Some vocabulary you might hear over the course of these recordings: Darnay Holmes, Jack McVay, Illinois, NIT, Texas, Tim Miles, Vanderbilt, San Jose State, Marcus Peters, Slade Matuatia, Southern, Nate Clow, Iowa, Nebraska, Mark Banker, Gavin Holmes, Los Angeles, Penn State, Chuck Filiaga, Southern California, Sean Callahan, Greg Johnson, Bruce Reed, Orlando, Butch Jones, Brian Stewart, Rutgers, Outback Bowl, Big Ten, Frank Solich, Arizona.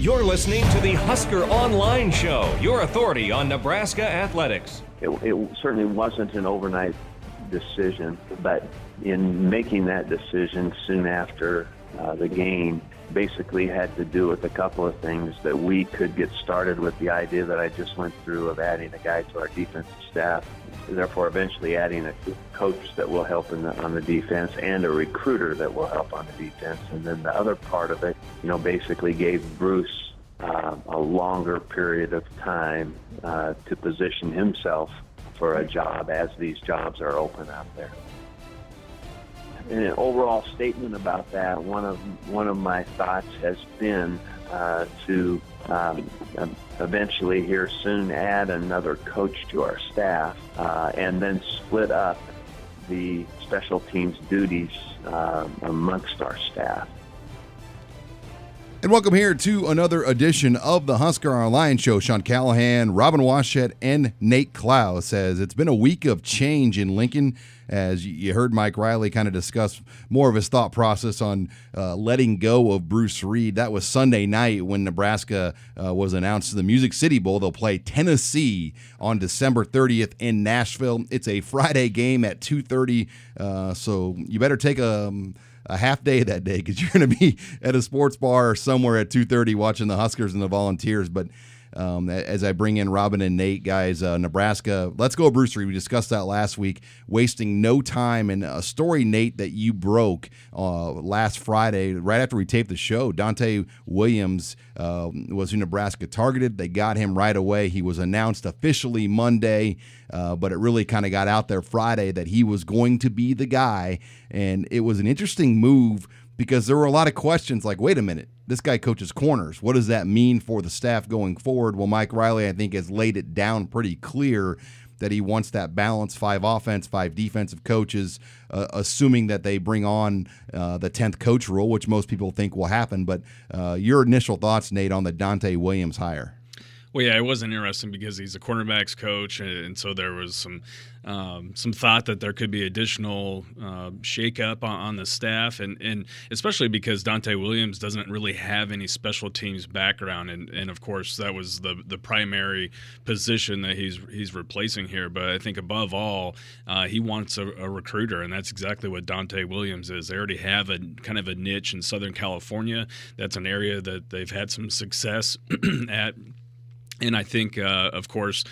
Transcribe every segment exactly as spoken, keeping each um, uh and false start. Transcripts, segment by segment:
You're listening to the Husker Online Show, your authority on Nebraska athletics. It, it certainly wasn't an overnight decision, but in making that decision soon after uh, the game, basically had to do with a couple of things that we could get started with the idea that I just went through of adding a guy to our defensive staff, therefore eventually adding a coach that will help in the, on the defense and a recruiter that will help on the defense. And then the other part of it, you know, basically gave Bruce uh, a longer period of time uh, to position himself for a job as these jobs are open out there. In an overall statement about that, one of one of my thoughts has been uh, to um, eventually here soon add another coach to our staff uh, and then split up the special teams duties uh, amongst our staff. And welcome here to another edition of the Husker Online Show. Sean Callahan, Robin Washett, and Nate Clow says it's been a week of change in Lincoln. As you heard Mike Riley kind of discuss more of his thought process on uh, letting go of Bruce Reed. That was Sunday night when Nebraska uh, was announced to the Music City Bowl. They'll play Tennessee on December thirtieth in Nashville. It's a Friday game at two thirty, uh, so you better take a... Um, a half day that day because you're going to be at a sports bar or somewhere at two thirty watching the Huskers and the Volunteers. But um, as I bring in Robin and Nate, guys, uh, Nebraska, let's go Bruce Reed. We discussed that last week, wasting no time. And a story, Nate, that you broke uh, last Friday, right after we taped the show, Donté Williams uh, was who Nebraska targeted. They got him right away. He was announced officially Monday. Uh, but it really kind of got out there Friday that he was going to be the guy. And it was an interesting move because there were a lot of questions like, wait a minute, this guy coaches corners. What does that mean for the staff going forward? Well, Mike Riley, I think, has laid it down pretty clear that he wants that balance, five offense, five defensive coaches, uh, assuming that they bring on uh, the tenth coach rule, which most people think will happen. But uh, your initial thoughts, Nate, on the Donté Williams hire? Well, yeah, it was interesting because he's a cornerbacks coach, and so there was some um, some thought that there could be additional uh, shakeup on, on the staff, and, and especially because Donté Williams doesn't really have any special teams background, and, and of course that was the the primary position that he's he's replacing here. But I think above all, uh, he wants a, a recruiter, and that's exactly what Donté Williams is. They already have a kind of a niche in Southern California. That's an area that they've had some success at. And I think, uh, of course,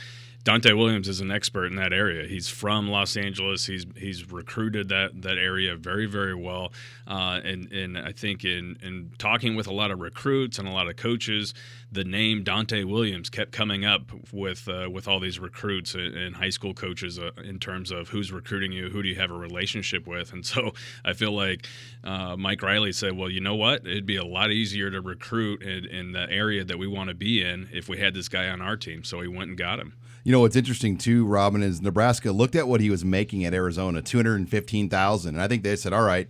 Donté Williams is an expert in that area. He's from Los Angeles. He's he's recruited that, that area very, very well. Uh, and, and I think in, in talking with a lot of recruits and a lot of coaches, the name Donté Williams kept coming up with uh, with all these recruits and high school coaches uh, in terms of who's recruiting you, who do you have a relationship with. And so I feel like uh, Mike Riley said, well, you know what? It'd be a lot easier to recruit in, in the area that we want to be in if we had this guy on our team. So he went and got him. You know, what's interesting, too, Robin, is Nebraska looked at what he was making at Arizona, two hundred fifteen thousand dollars. And I think they said, all right,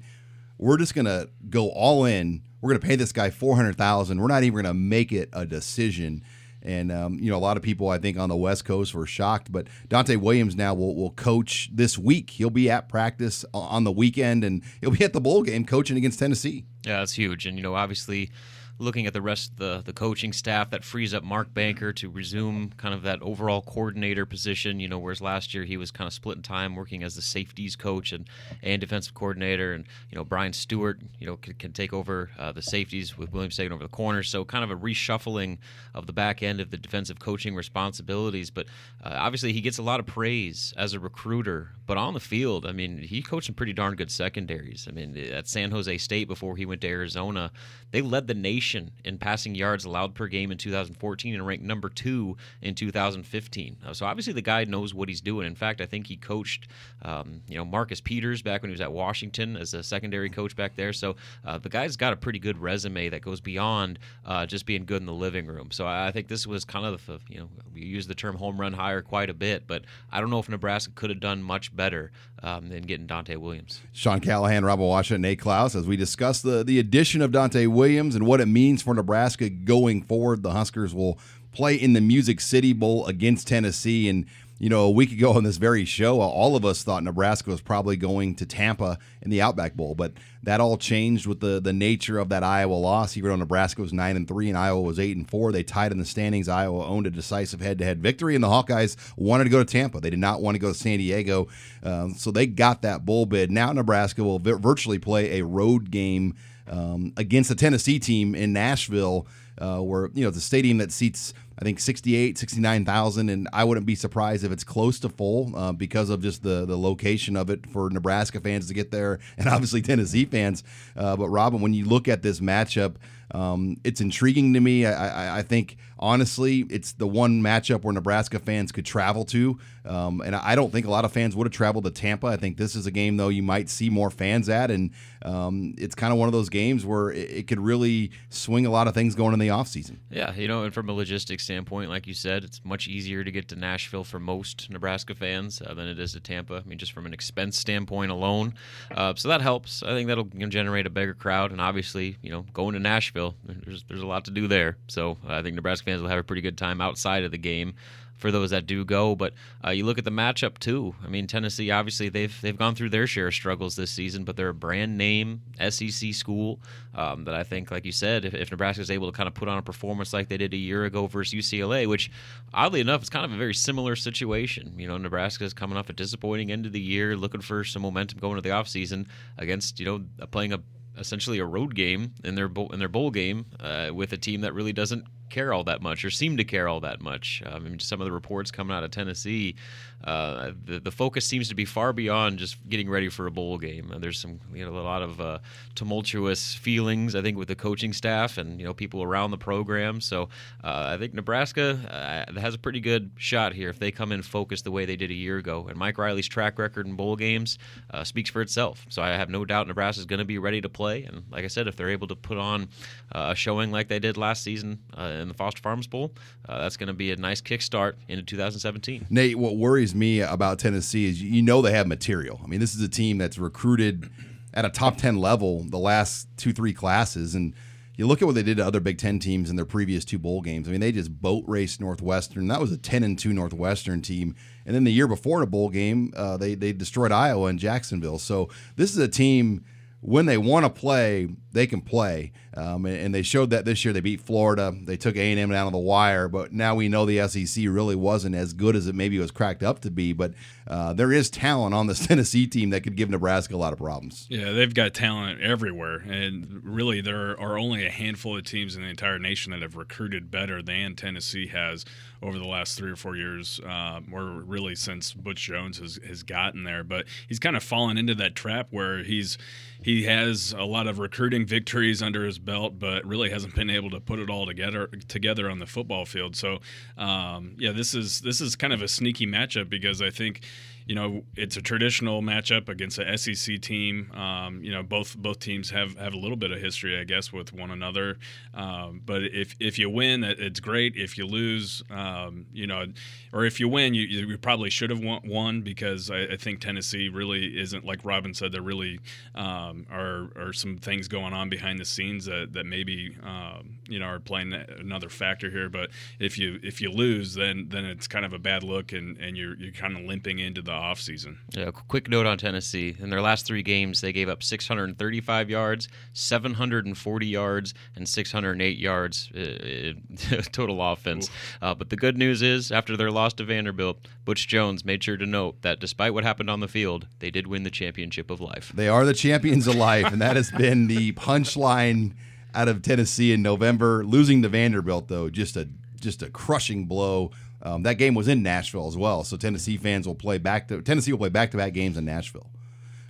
we're just going to go all in. We're going to pay this guy four hundred thousand dollars. We're not even going to make it a decision. And, um, you know, a lot of people, I think, on the West Coast were shocked. But Donté Williams now will, will coach this week. He'll be at practice on the weekend, and he'll be at the bowl game coaching against Tennessee. Yeah, that's huge. And, you know, obviously looking at the rest of the, the coaching staff, that frees up Mark Banker to resume kind of that overall coordinator position, you know, whereas last year he was kind of split in time working as the safeties coach and, and defensive coordinator. And, you know, Brian Stewart, you know, can, can take over uh, the safeties with Williams taking over the corners. So kind of a reshuffling of the back end of the defensive coaching responsibilities. But uh, obviously he gets a lot of praise as a recruiter. But on the field, I mean, he coached some pretty darn good secondaries. I mean, at San Jose State before he went to Arizona, they led the nation in passing yards allowed per game in two thousand fourteen and ranked number two in two thousand fifteen. So obviously the guy knows what he's doing. In fact, I think he coached, um, you know, Marcus Peters back when he was at Washington as a secondary coach back there. So uh, the guy's got a pretty good resume that goes beyond uh, just being good in the living room. So I, I think this was kind of, the, you know, we use the term home run hire quite a bit, but I don't know if Nebraska could have done much better um, than getting Donté Williams. Sean Callahan, Robin Washington, Nate Klaus, as we discuss the, the addition of Donté Williams and what it means for Nebraska going forward. The Huskers will play in the Music City Bowl against Tennessee. And, you know, a week ago on this very show, all of us thought Nebraska was probably going to Tampa in the Outback Bowl. But That all changed with the the nature of that Iowa loss. Even though Nebraska was nine and three and Iowa was eight and four, they tied in the standings. Iowa owned a decisive head-to-head victory, and the Hawkeyes wanted to go to Tampa. They did not want to go to San Diego, um, so they got that bowl bid. Now Nebraska will vi- virtually play a road game um, against a Tennessee team in Nashville, uh, where you know the stadium that seats, I think, sixty-eight, sixty-nine thousand, and I wouldn't be surprised if it's close to full uh, because of just the, the location of it for Nebraska fans to get there and obviously Tennessee fans. Uh, but, Robin, when you look at this matchup, um, it's intriguing to me. I, I, I think, honestly, it's the one matchup where Nebraska fans could travel to, um, and I don't think a lot of fans would have traveled to Tampa. I think this is a game, though, you might see more fans at, and um, it's kind of one of those games where it, it could really swing a lot of things going in the offseason. Yeah, you know, and from a logistics standpoint, like you said, it's much easier to get to Nashville for most Nebraska fans uh, than it is to Tampa. I mean, just from an expense standpoint alone, uh, so that helps. I think that'll you know, generate a bigger crowd, and obviously, you know, going to Nashville, there's there's a lot to do there. So uh, I think Nebraska fans will have a pretty good time outside of the game for those that do go. But uh, you look at the matchup too. I mean, Tennessee, obviously they've they've gone through their share of struggles this season, but they're a brand name S E C school um, that I think, like you said, if, if Nebraska is able to kind of put on a performance like they did a year ago versus U C L A, which oddly enough is kind of a very similar situation. You know, Nebraska is coming off a disappointing end of the year, looking for some momentum going into the offseason against, you know, playing a essentially a road game in their bowl, in their bowl game uh, with a team that really doesn't care all that much or seem to care all that much. Um, I mean, some of the reports coming out of Tennessee, uh, the, the focus seems to be far beyond just getting ready for a bowl game. Uh, there's some, you know, a lot of uh, tumultuous feelings, I think, with the coaching staff and, you know, people around the program. So uh, I think Nebraska uh, has a pretty good shot here if they come in focused the way they did a year ago. And Mike Riley's track record in bowl games uh, speaks for itself. So I have no doubt Nebraska's going to be ready to play. And like I said, if they're able to put on uh, a showing like they did last season uh, in the Foster Farms Bowl, uh, that's going to be a nice kickstart into two thousand seventeen. Nate, what worries me about Tennessee is, you know, they have material. I mean, this is a team that's recruited at a top ten level the last two, three classes, and you look at what they did to other Big Ten teams in their previous two bowl games. I mean, they just boat raced Northwestern. That was a ten and two Northwestern team. And then the year before the bowl game, uh, they, they destroyed Iowa and Jacksonville. So this is a team, when they want to play, they can play. Um, and, and they showed that this year. They beat Florida. They took A and M down to the wire. But now we know the S E C really wasn't as good as it maybe was cracked up to be. But uh, there is talent on this Tennessee team that could give Nebraska a lot of problems. Yeah, they've got talent everywhere. And really, there are only a handful of teams in the entire nation that have recruited better than Tennessee has over the last three or four years, uh, or really since Butch Jones has, has gotten there. But he's kind of fallen into that trap where he's he He has a lot of recruiting victories under his belt, but really hasn't been able to put it all together together on the football field. So, um, yeah, this is this is kind of a sneaky matchup because I think, you know, it's a traditional matchup against an S E C team. Um, you know, both both teams have, have a little bit of history, I guess, with one another. Um, but if if you win, it's great. If you lose, um, you know, or if you win, you, you probably should have won because I, I think Tennessee really isn't, like Robin said, there really um, are are some things going on behind the scenes that that maybe um, you know are playing another factor here. But if you if you lose, then then it's kind of a bad look, and, and you're you're kind of limping into the offseason. Yeah, quick note on Tennessee. In their last three games, they gave up six hundred thirty-five yards, seven hundred forty yards, and six hundred eight yards uh, total offense. Uh, but the good news is, after their loss to Vanderbilt, Butch Jones made sure to note that despite what happened on the field, they did win the championship of life. They are the champions of life, and that has been the punchline out of Tennessee in November. Losing to Vanderbilt, though, just a just a crushing blow. Um, that game was in Nashville as well, so Tennessee fans will play back to Tennessee will play back-to-back games in Nashville.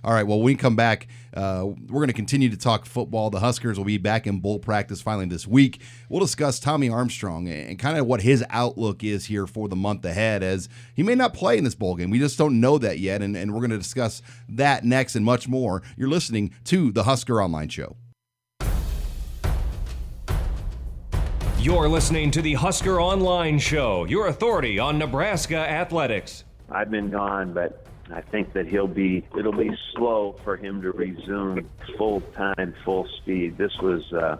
All right, well, when we come back, uh, we're going to continue to talk football. The Huskers will be back in bowl practice finally this week. We'll discuss Tommy Armstrong and kind of what his outlook is here for the month ahead, as he may not play in this bowl game. We just don't know that yet, and, and we're going to discuss that next and much more. You're listening to the Husker Online Show. You're listening to the Husker Online Show, your authority on Nebraska athletics. I've been gone, but I think that he'll be, it'll be slow for him to resume full time, full speed. This was, uh,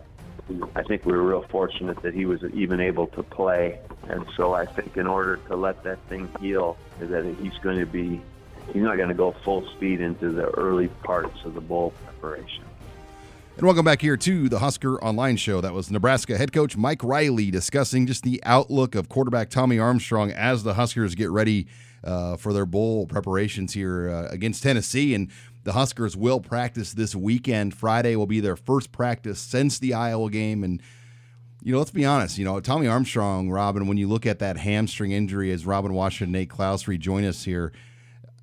I think we were real fortunate that he was even able to play. And so I think in order to let that thing heal, is that he's going to be, he's not going to go full speed into the early parts of the bowl preparation. And welcome back here to the Husker Online Show. That was Nebraska head coach Mike Riley discussing just the outlook of quarterback Tommy Armstrong as the Huskers get ready uh, for their bowl preparations here uh, against Tennessee. And the Huskers will practice this weekend. Friday will be their first practice since the Iowa game. And, you know, let's be honest, you know, Tommy Armstrong, Robin, when you look at that hamstring injury, as Robin Washington, Nate Klaus rejoin us here,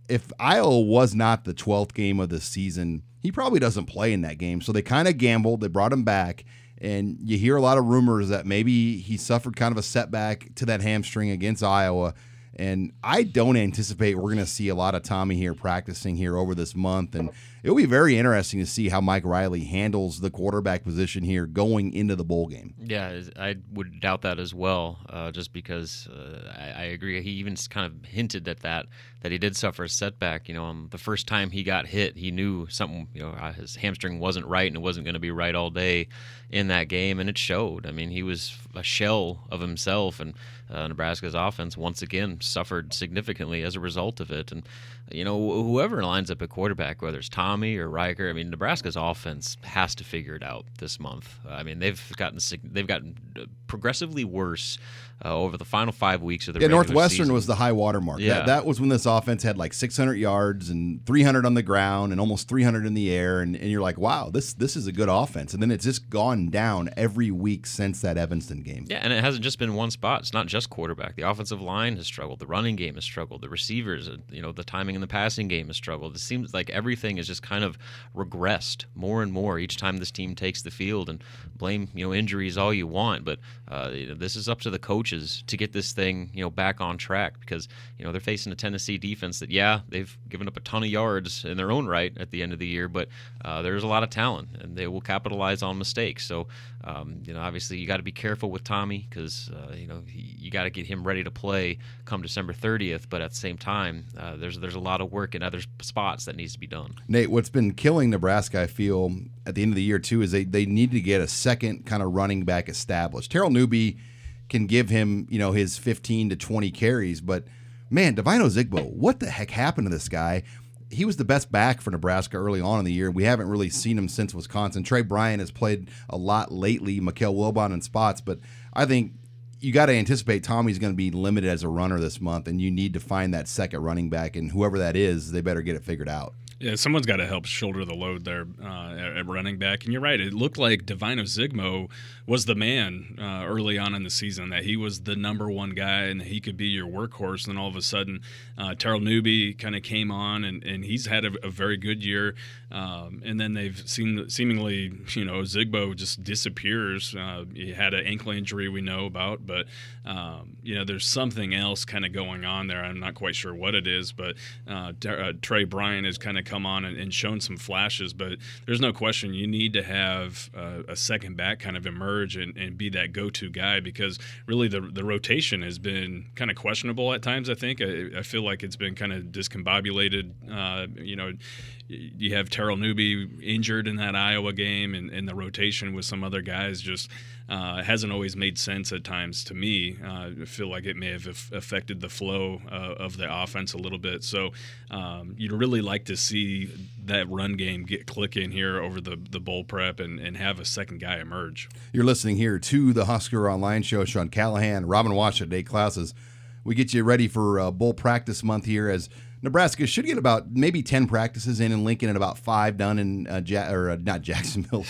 if Iowa was not the twelfth game of the season, he probably doesn't play in that game. So they kind of gambled. They brought him back. And you hear a lot of rumors that maybe he suffered kind of a setback to that hamstring against Iowa. And I don't anticipate we're going to see a lot of Tommy here practicing here over this month. And it'll be very interesting to see how Mike Riley handles the quarterback position here going into the bowl game. Yeah, I would doubt that as well, uh, just because uh, I, I agree. He even kind of hinted at that. That he did suffer a setback. You know, um, the first time he got hit, he knew something. You know, his hamstring wasn't right, and it wasn't going to be right all day in that game, and it showed. I mean, he was a shell of himself, and uh, Nebraska's offense once again suffered significantly as a result of it. And you know, wh- whoever lines up at quarterback, whether it's Tommy or Riker, I mean, Nebraska's offense has to figure it out this month. I mean, they've gotten they've gotten progressively worse uh, over the final five weeks of the yeah, regular Northwestern season. Was the high water mark. Yeah, that, that was when this offense had like six hundred yards and three hundred on the ground and almost three hundred in the air, and, and you're like, wow, this this is a good offense. And then it's just gone down every week since that Evanston game. Yeah, and it hasn't just been one spot. It's not just quarterback. The offensive line has struggled. The running game has struggled. The receivers, you know, the timing in the passing game has struggled. It seems like everything is just kind of regressed more and more each time this team takes the field. And blame, you know, injuries all you want, but uh, you know, this is up to the coaches to get this thing, you know, back on track, because, you know, they're facing a Tennessee defense that, yeah, they've given up a ton of yards in their own right at the end of the year, but uh, there's a lot of talent, and they will capitalize on mistakes. So, um, you know, obviously you got to be careful with Tommy, because, uh, you know, he, you got to get him ready to play come December thirtieth, but at the same time, uh, there's there's a lot of work in other spots that needs to be done. Nate, what's been killing Nebraska, I feel, at the end of the year, too, is they, they need to get a second kind of running back established. Terrell Newby can give him, you know, his fifteen to twenty carries, but man, Devine Ozigbo, what the heck happened to this guy? He was the best back for Nebraska early on in the year. We haven't really seen him since Wisconsin. Tre Bryant has played a lot lately, Mikael Wilbon in spots, but I think you got to anticipate Tommy's going to be limited as a runner this month, and you need to find that second running back, and whoever that is, they better get it figured out. Yeah, someone's got to help shoulder the load there uh, at running back. And you're right, it looked like Devine Ozigbo was the man uh, early on in the season, that he was the number one guy and he could be your workhorse. And then all of a sudden, uh, Terrell Newby kind of came on, and, and he's had a, a very good year. Um, and then they've seen seemingly, you know, Ozigbo just disappears. Uh, he had an ankle injury we know about, but, um, you know, there's something else kind of going on there. I'm not quite sure what it is, but uh, uh, Tre Bryant is kind of come on and, and shown some flashes, but there's no question you need to have uh, a second back kind of emerge and, and be that go-to guy, because really the the rotation has been kind of questionable at times. I think I, I feel like it's been kind of discombobulated. Uh, you know, you have Terrell Newby injured in that Iowa game, and, and the rotation with some other guys just uh, hasn't always made sense at times to me. Uh, I feel like it may have affected the flow uh, of the offense a little bit. So um, you'd really like to see that run game get clicking here over the, the bowl prep and, and have a second guy emerge. You're listening here to the Husker Online Show. Sean Callahan, Robin Washington, Dave Classes. We get you ready for uh, bowl practice month here, as Nebraska should get about maybe ten practices in in Lincoln and about five done in uh, ja- or uh, not Jacksonville,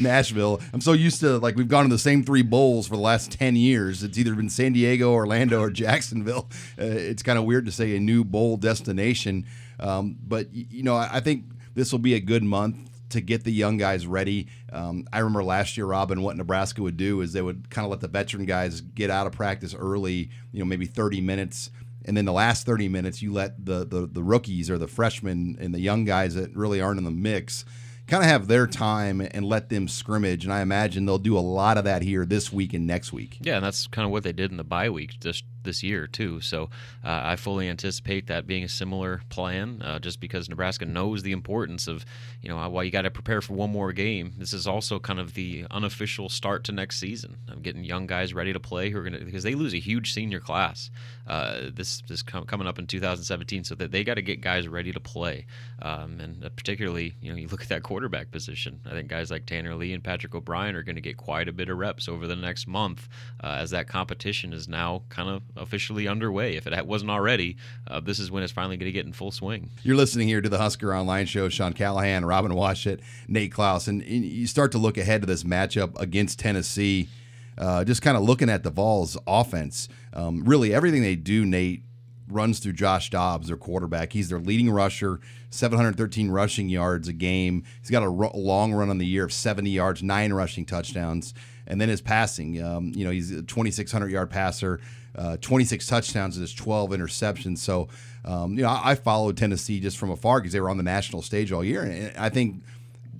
Nashville. I'm so used to, like, we've gone to the same three bowls for the last ten years. It's either been San Diego, Orlando, or Jacksonville. Uh, it's kind of weird to say a new bowl destination. Um, but, you know, I think this will be a good month to get the young guys ready. Um, I remember last year, Robin, what Nebraska would do is they would kind of let the veteran guys get out of practice early, you know, maybe thirty minutes. And then the last thirty minutes, you let the, the, the rookies or the freshmen and the young guys that really aren't in the mix kind of have their time and let them scrimmage. And I imagine they'll do a lot of that here this week and next week. Yeah, and that's kind of what they did in the bye week this, this year, too. So uh, I fully anticipate that being a similar plan, uh, just because Nebraska knows the importance of, you know, while you got to prepare for one more game, this is also kind of the unofficial start to next season. I'm getting young guys ready to play who are going to, because they lose a huge senior class uh, this, this com- coming up in two thousand seventeen, so that they got to get guys ready to play. Um, and particularly, you know, you look at that quarterback position. I think guys like Tanner Lee and Patrick O'Brien are going to get quite a bit of reps over the next month uh, as that competition is now kind of officially underway. If it wasn't already, uh, this is when it's finally going to get in full swing. You're listening here to the Husker Online Show. Sean Callahan, Robin Washett, Nate Klaus. And you start to look ahead to this matchup against Tennessee, uh, just kind of looking at the Vols' offense. Um, really, everything they do, Nate, runs through Josh Dobbs, their quarterback. He's their leading rusher, seven hundred thirteen rushing yards a game. He's got a r- long run on the year of seventy yards, nine rushing touchdowns, and then his passing. Um, you know, he's a twenty-six hundred yard passer, uh, twenty-six touchdowns, and his twelve interceptions. So, um, you know, I, I followed Tennessee just from afar because they were on the national stage all year, and I think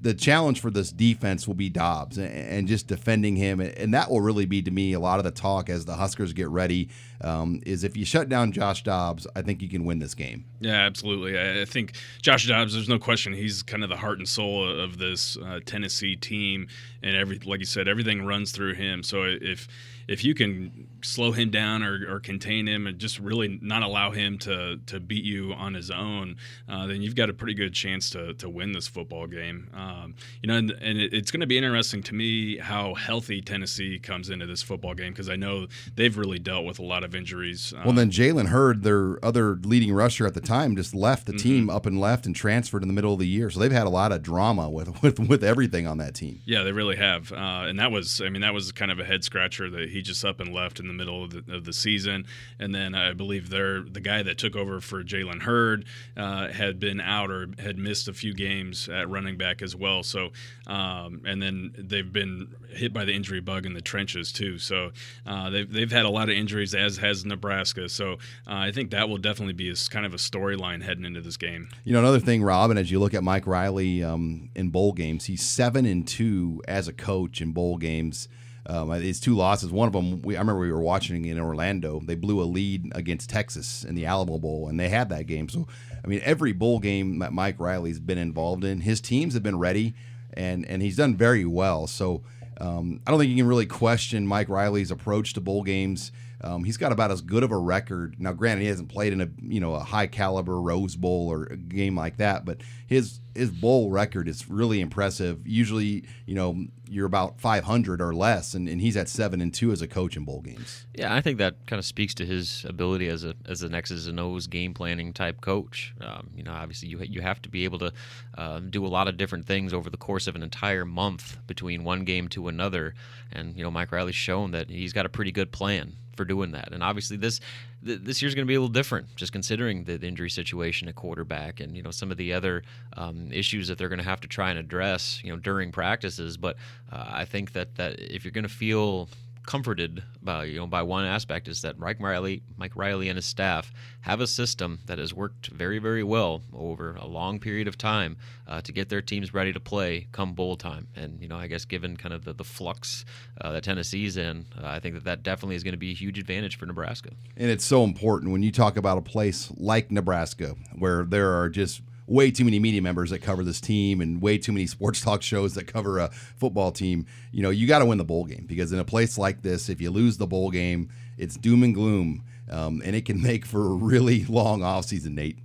the challenge for this defense will be Dobbs and, and just defending him. And that will really be, to me, a lot of the talk as the Huskers get ready um, is if you shut down Josh Dobbs, I think you can win this game. Yeah, absolutely. I think Josh Dobbs, there's no question, he's kind of the heart and soul of this uh, Tennessee team. And every, like you said, everything runs through him. So if if you can slow him down or, or contain him and just really not allow him to, to beat you on his own, uh, then you've got a pretty good chance to, to win this football game. Um, Um, you know, and, and it, it's going to be interesting to me how healthy Tennessee comes into this football game because I know they've really dealt with a lot of injuries. Um, well, then Jalen Hurd, their other leading rusher at the time, just left the mm-hmm. team up and left and transferred in the middle of the year. So they've had a lot of drama with with, with everything on that team. Yeah, they really have. Uh, and that was, I mean, that was kind of a head scratcher that he just up and left in the middle of the, of the season. And then I believe they're the guy that took over for Jalen Hurd uh, had been out or had missed a few games at running back as well. well so um and then they've been hit by the injury bug in the trenches too, so uh they've, they've had a lot of injuries, as has Nebraska, so uh, I think that will definitely be a, kind of a storyline heading into this game. You know, another thing, Robin, as you look at Mike Riley um in bowl games, he's seven and two as a coach in bowl games. Um, his two losses, one of them, we, I remember we were watching in Orlando, they blew a lead against Texas in the Alamo Bowl, and they had that game. So, I mean, every bowl game that Mike Riley's been involved in, his teams have been ready, and, and he's done very well. So um, I don't think you can really question Mike Riley's approach to bowl games. Um, he's got about as good of a record. Now, granted, he hasn't played in a you know a high-caliber Rose Bowl or a game like that, but his his bowl record is really impressive. Usually, you know, you're about five hundred or less, and, and he's at seven and two as a coach in bowl games. Yeah, I think that kind of speaks to his ability as a as an X's and O's game planning type coach. Um, you know, obviously you you have to be able to uh, do a lot of different things over the course of an entire month between one game to another, and you know Mike Riley's shown that he's got a pretty good plan for doing that. And obviously this th- this year's going to be a little different, just considering the, the injury situation at quarterback and you know some of the other um, issues that they're going to have to try and address you know during practices. But uh, I think that, that if you're going to feel comforted by you know by one aspect is that Mike Riley, Mike Riley and his staff have a system that has worked very, very well over a long period of time uh, to get their teams ready to play come bowl time. And you know, I guess given kind of the, the flux uh, that Tennessee's in, uh, I think that that definitely is going to be a huge advantage for Nebraska. And it's so important when you talk about a place like Nebraska where there are just way too many media members that cover this team and way too many sports talk shows that cover a football team. You know, you got to win the bowl game because in a place like this, if you lose the bowl game, it's doom and gloom, um, and it can make for a really long offseason, Nate.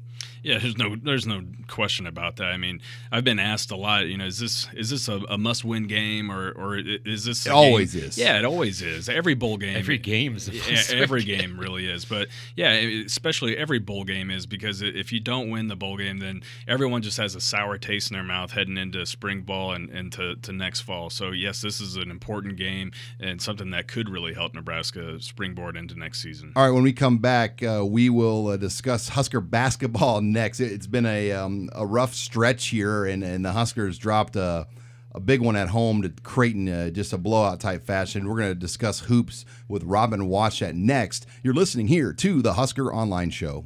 Yeah, there's no there's no question about that. I mean, I've been asked a lot, you know, is this is this a, a must-win game or or is this a It game? Always is. Yeah, it always is. Every bowl game. Every game is a must-win Every game. game really is. But, yeah, especially every bowl game is because if you don't win the bowl game, then everyone just has a sour taste in their mouth heading into spring ball and, and to, to next fall. So, yes, this is an important game and something that could really help Nebraska springboard into next season. All right, when we come back, uh, we will uh, discuss Husker basketball next. It's been a um, a rough stretch here, and, and the Huskers dropped a, a big one at home to Creighton, uh, just a blowout type fashion. We're going to discuss hoops with Robin Washett next. You're listening here to the Husker Online Show.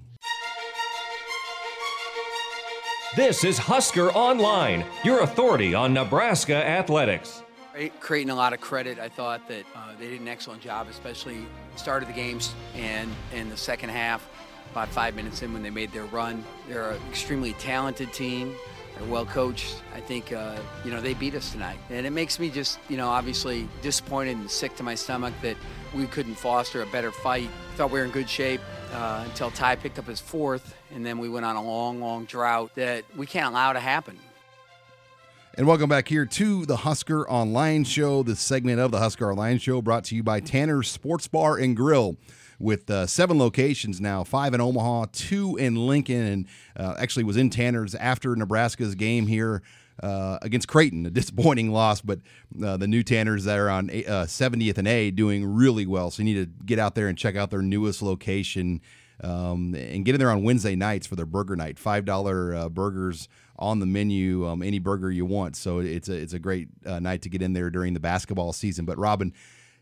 This is Husker Online, your authority on Nebraska athletics. Creighton a lot of credit. I thought that uh, they did an excellent job, especially start of the games and in the second half. About five minutes in when they made their run. They're an extremely talented team. They're well coached. I think, uh, you know, they beat us tonight. And it makes me just, you know, obviously disappointed and sick to my stomach that we couldn't foster a better fight. Thought we were in good shape uh, until Ty picked up his fourth, and then we went on a long, long drought that we can't allow to happen. And welcome back here to the Husker Online Show. This segment of the Husker Online Show brought to you by Tanner's Sports Bar and Grill, with uh, seven locations now, five in Omaha, two in Lincoln, and uh, actually was in Tanner's after Nebraska's game here uh, against Creighton, a disappointing loss, but uh, the new Tanner's that are on uh, seventieth and A doing really well, so you need to get out there and check out their newest location um, and get in there on Wednesday nights for their burger night, five dollar uh, burgers on the menu, um, any burger you want. So it's a it's a great uh, night to get in there during the basketball season. But Robin,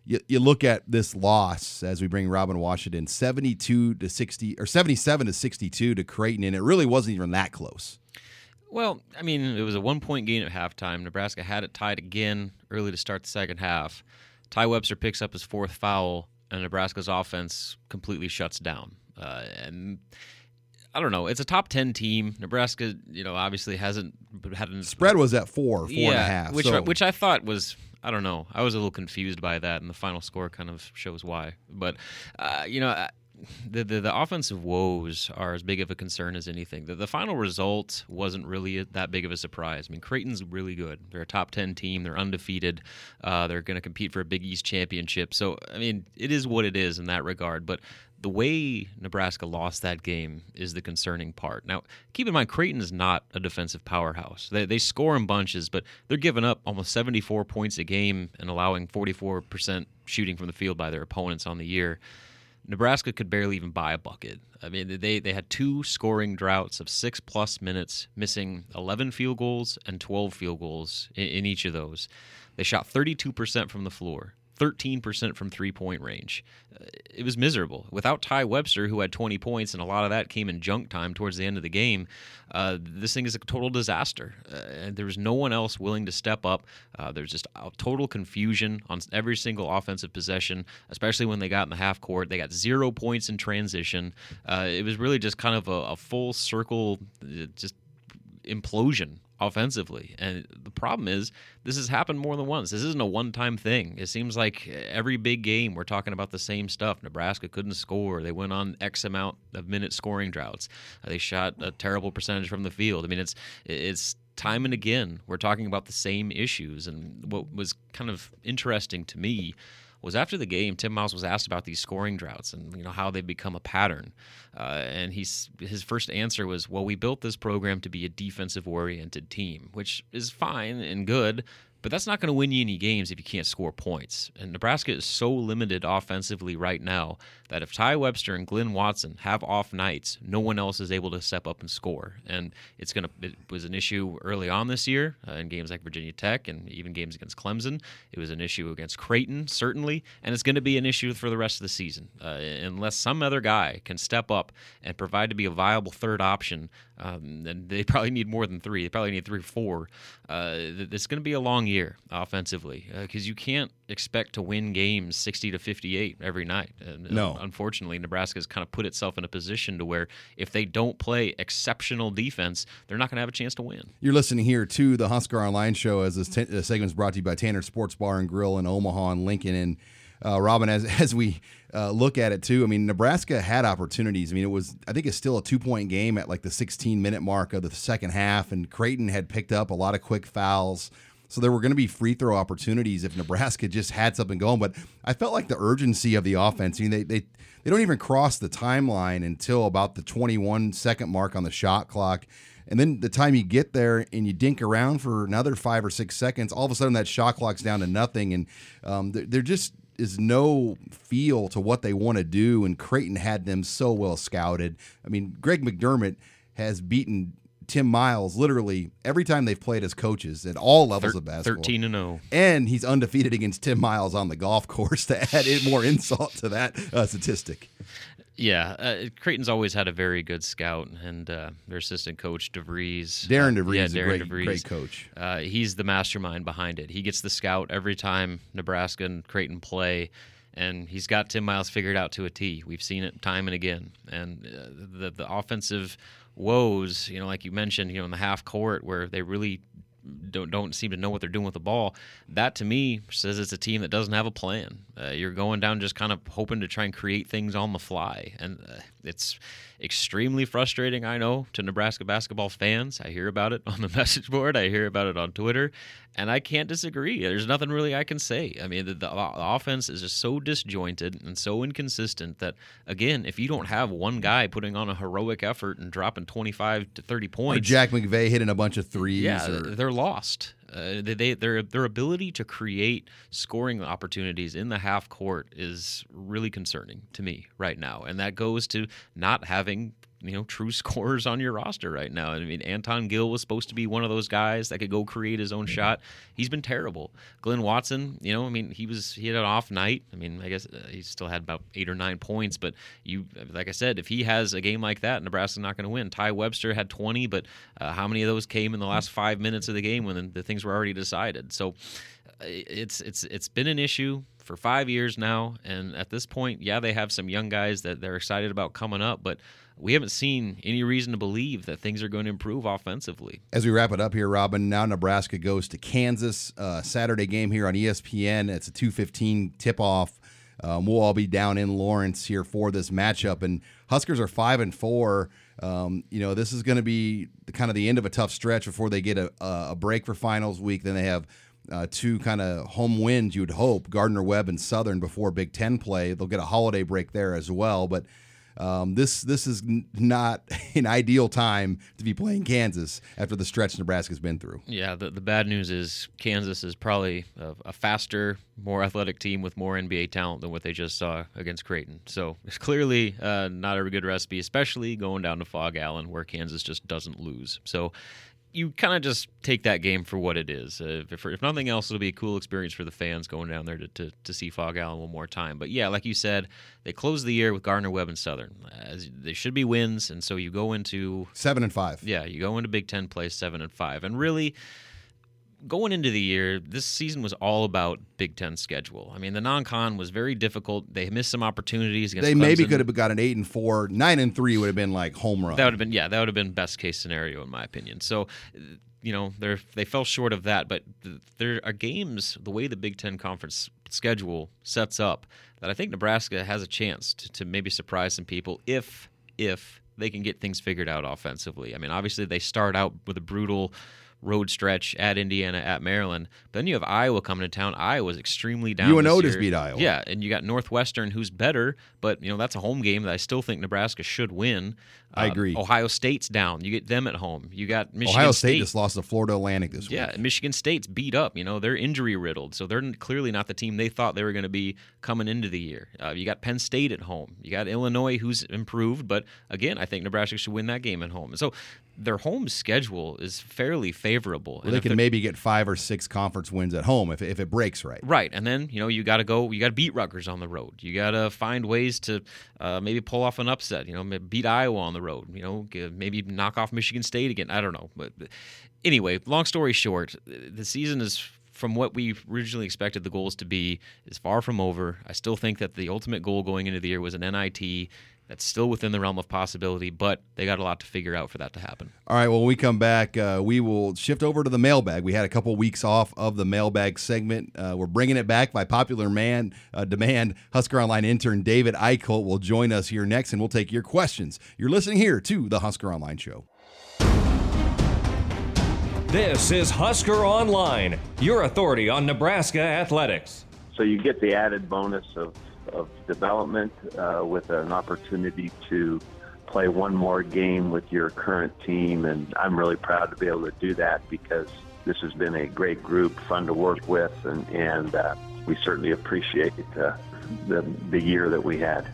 you, you look at this loss as we bring Robin Washington, seventy-two to sixty or seventy-seven to sixty-two to Creighton, and it really wasn't even that close. Well, I mean, it was a one point gain at halftime. Nebraska had it tied again early to start the second half. Tai Webster picks up his fourth foul, and Nebraska's offense completely shuts down. Uh, and I don't know. It's a top ten team. Nebraska, you know, obviously hasn't had an spread was at four, four yeah, and a half. Which, so. which I thought was, I don't know. I was a little confused by that, and the final score kind of shows why. But, uh, you know, the, the the offensive woes are as big of a concern as anything. The, the final result wasn't really that big of a surprise. I mean, Creighton's really good. They're a top ten team. They're undefeated. Uh, they're going to compete for a Big East championship. So, I mean, it is what it is in that regard. But the way Nebraska lost that game is the concerning part. Now, keep in mind, Creighton is not a defensive powerhouse. They they score in bunches, but they're giving up almost seventy-four points a game and allowing forty-four percent shooting from the field by their opponents on the year. Nebraska could barely even buy a bucket. I mean, they, they had two scoring droughts of six-plus minutes, missing eleven field goals and twelve field goals in, in each of those. They shot thirty-two percent from the floor, thirteen percent from three-point range. It was miserable. Without Tai Webster, who had twenty points, and a lot of that came in junk time towards the end of the game, uh, this thing is a total disaster. Uh, and there was no one else willing to step up. Uh, There's just total confusion on every single offensive possession, especially when they got in the half court. They got zero points in transition. Uh, it was really just kind of a, a full circle, just implosion offensively. And the problem is, this has happened more than once. This isn't a one-time thing. It seems like every big game we're talking about the same stuff. Nebraska couldn't score. They went on X amount of minute scoring droughts. They shot a terrible percentage from the field. I mean, it's it's time and again we're talking about the same issues. And what was kind of interesting to me was after the game, Tim Miles was asked about these scoring droughts and, you know, how they become a pattern. Uh, and he's, his first answer was, well, we built this program to be a defensive-oriented team, which is fine and good, but that's not going to win you any games if you can't score points. And Nebraska is so limited offensively right now that if Tai Webster and Glynn Watson have off nights, no one else is able to step up and score. And it's going to, it was an issue early on this year uh, in games like Virginia Tech and even games against Clemson. It was an issue against Creighton, certainly, and it's going to be an issue for the rest of the season. Uh, unless some other guy can step up and provide to be a viable third option, um, and they probably need more than three. They probably need three, four. Uh, it's going to be a long year offensively because uh, you can't expect to win games sixty to fifty-eight every night. And, no. Unfortunately, Nebraska's kind of put itself in a position to where if they don't play exceptional defense, they're not going to have a chance to win. You're listening here to the Husker Online Show as this, t- this segment is brought to you by Tanner Sports Bar and Grill in Omaha and Lincoln. And uh, Robin, as as we uh, look at it too, I mean, Nebraska had opportunities. I mean, it was, I think it's still a two-point game at like the sixteen-minute mark of the second half, and Creighton had picked up a lot of quick fouls. So there were going to be free throw opportunities if Nebraska just had something going. But I felt like the urgency of the offense. I mean, they they, they don't even cross the timeline until about the twenty-one second mark on the shot clock. And then the time you get there and you dink around for another five or six seconds, all of a sudden that shot clock's down to nothing. And um, there, there just is no feel to what they want to do. And Creighton had them so well scouted. I mean, Greg McDermott has beaten Tim Miles literally every time they've played as coaches at all levels of basketball. thirteen and oh. And he's undefeated against Tim Miles on the golf course, to add more insult to that uh, statistic. Yeah, uh, Creighton's always had a very good scout, and uh, their assistant coach, DeVries. Darren DeVries uh, yeah, is Darren a great, DeVries, great coach. Uh, he's the mastermind behind it. He gets the scout every time Nebraska and Creighton play. And he's got Tim Miles figured out to a T. We've seen it time and again. And uh, the the offensive woes, you know, like you mentioned, you know, in the half court where they really don't don't seem to know what they're doing with the ball. That, to me, says it's a team that doesn't have a plan. Uh, you're going down just kind of hoping to try and create things on the fly. And uh, it's extremely frustrating, I know, to Nebraska basketball fans. I hear about it on the message board. I hear about it on Twitter. And I can't disagree. There's nothing really I can say. I mean, the, the offense is just so disjointed and so inconsistent that, again, if you don't have one guy putting on a heroic effort and dropping twenty-five to thirty points. Or Jack McVay hitting a bunch of threes. Yeah, or... they're lost. Uh, they, they, their their ability to create scoring opportunities in the half court is really concerning to me right now, and that goes to not having you know true scorers on your roster right now. I mean, Anton Gill was supposed to be one of those guys that could go create his own mm-hmm. shot. He's been terrible. Glynn Watson, you know, I mean, he was he had an off night. I mean, I guess uh, he still had about eight or nine points, but you, like I said, if he has a game like that, Nebraska's not going to win. Tai Webster had twenty, but uh, how many of those came in the last five minutes of the game when the things were already decided? So it's it's it's been an issue for five years now, and at this point, yeah, they have some young guys that they're excited about coming up, but we haven't seen any reason to believe that things are going to improve offensively. As we wrap it up here, Robin, now Nebraska goes to Kansas. Uh, Saturday game here on E S P N. It's a two fifteen tip-off. Um, we'll all be down in Lawrence here for this matchup, and Huskers are five and four. Um, you know, this is going to be kind of the end of a tough stretch before they get a, a break for finals week. Then they have uh, two kind of home wins, you'd hope, Gardner-Webb and Southern before Big Ten play. They'll get a holiday break there as well, but Um, this this is n- not an ideal time to be playing Kansas after the stretch Nebraska's been through. Yeah, the, the bad news is Kansas is probably a, a faster, more athletic team with more N B A talent than what they just saw against Creighton. So it's clearly uh, not a good recipe, especially going down to Fog Allen where Kansas just doesn't lose. So you kind of just take that game for what it is. Uh, if, if nothing else, it'll be a cool experience for the fans going down there to, to, to see Fog Allen one more time. But, yeah, like you said, they close the year with Gardner-Webb and Southern. As, they should be wins, and so you go into – Seven and five. Yeah, you go into Big Ten play seven and five. And really – going into the year, this season was all about Big Ten schedule. I mean, the non-con was very difficult. They missed some opportunities against They Clemson. Maybe could have got an eight and four, nine and three would have been like home run. That would have been yeah, that would have been best case scenario in my opinion. So, you know, they they fell short of that, but there are games the way the Big Ten conference schedule sets up that I think Nebraska has a chance to, to maybe surprise some people if if they can get things figured out offensively. I mean, obviously they start out with a brutal road stretch at Indiana, at Maryland. But then you have Iowa coming to town. Iowa's extremely down. U N O just beat Iowa. Yeah, and you got Northwestern, who's better, but you know that's a home game that I still think Nebraska should win. I uh, agree. Ohio State's down. You get them at home. You got Michigan Ohio State. State just lost to Florida Atlantic this yeah, week. Yeah, Michigan State's beat up. You know, they're injury-riddled, so they're clearly not the team they thought they were going to be coming into the year. Uh, you got Penn State at home. You got Illinois, who's improved, but again, I think Nebraska should win that game at home. So their home schedule is fairly favorable. Well, they can maybe get five or six conference wins at home if if it breaks right. Right, and then you know you got to go. You got to beat Rutgers on the road. You got to find ways to uh, maybe pull off an upset. You know, beat Iowa on the road. You know, maybe knock off Michigan State again. I don't know, but anyway, long story short, the season is, from what we originally expected the goals to be, is far from over. I still think that the ultimate goal going into the year was an N I T. That's still within the realm of possibility, but they got a lot to figure out for that to happen. All right, well, when we come back, uh, we will shift over to the mailbag. We had a couple weeks off of the mailbag segment. Uh, we're bringing it back by popular man uh, demand. Husker Online intern David Eicholt will join us here next, and we'll take your questions. You're listening here to the Husker Online Show. This is Husker Online, your authority on Nebraska athletics. So you get the added bonus of of development uh, with an opportunity to play one more game with your current team, and I'm really proud to be able to do that because this has been a great group, fun to work with, and, and uh, we certainly appreciate uh, the, the year that we had.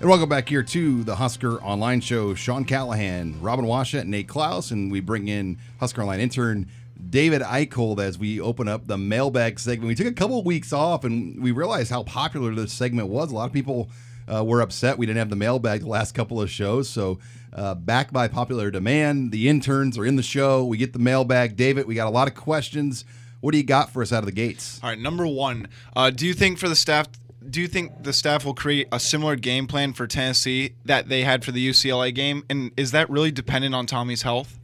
And welcome back here to the Husker Online Show. Sean Callahan, Robin Washett, Nate Klaus, and we bring in Husker Online intern David Eicholt as we open up the mailbag segment. We took a couple of weeks off, and we realized how popular this segment was. A lot of people uh, were upset we didn't have the mailbag the last couple of shows. So uh, back by popular demand, the interns are in the show. We get the mailbag. David, we got a lot of questions. What do you got for us out of the gates? All right, number one, uh, do you think for the staff – do you think the staff will create a similar game plan for Tennessee that they had for the U C L A game? And is that really dependent on Tommy's health?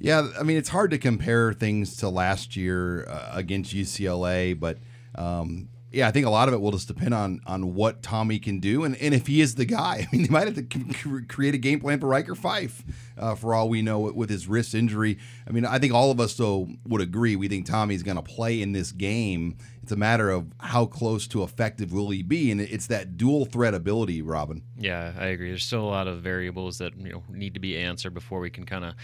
Yeah, I mean, it's hard to compare things to last year uh, against U C L A, but um, yeah, I think a lot of it will just depend on on what Tommy can do and, and if he is the guy. I mean, they might have to create a game plan for Riker Fife, uh, for all we know, with his wrist injury. I mean, I think all of us, though, would agree. We think Tommy's going to play in this game. It's a matter of how close to effective will he be, and it's that dual threat ability, Robin. Yeah, I agree. There's still a lot of variables that you know need to be answered before we can kind of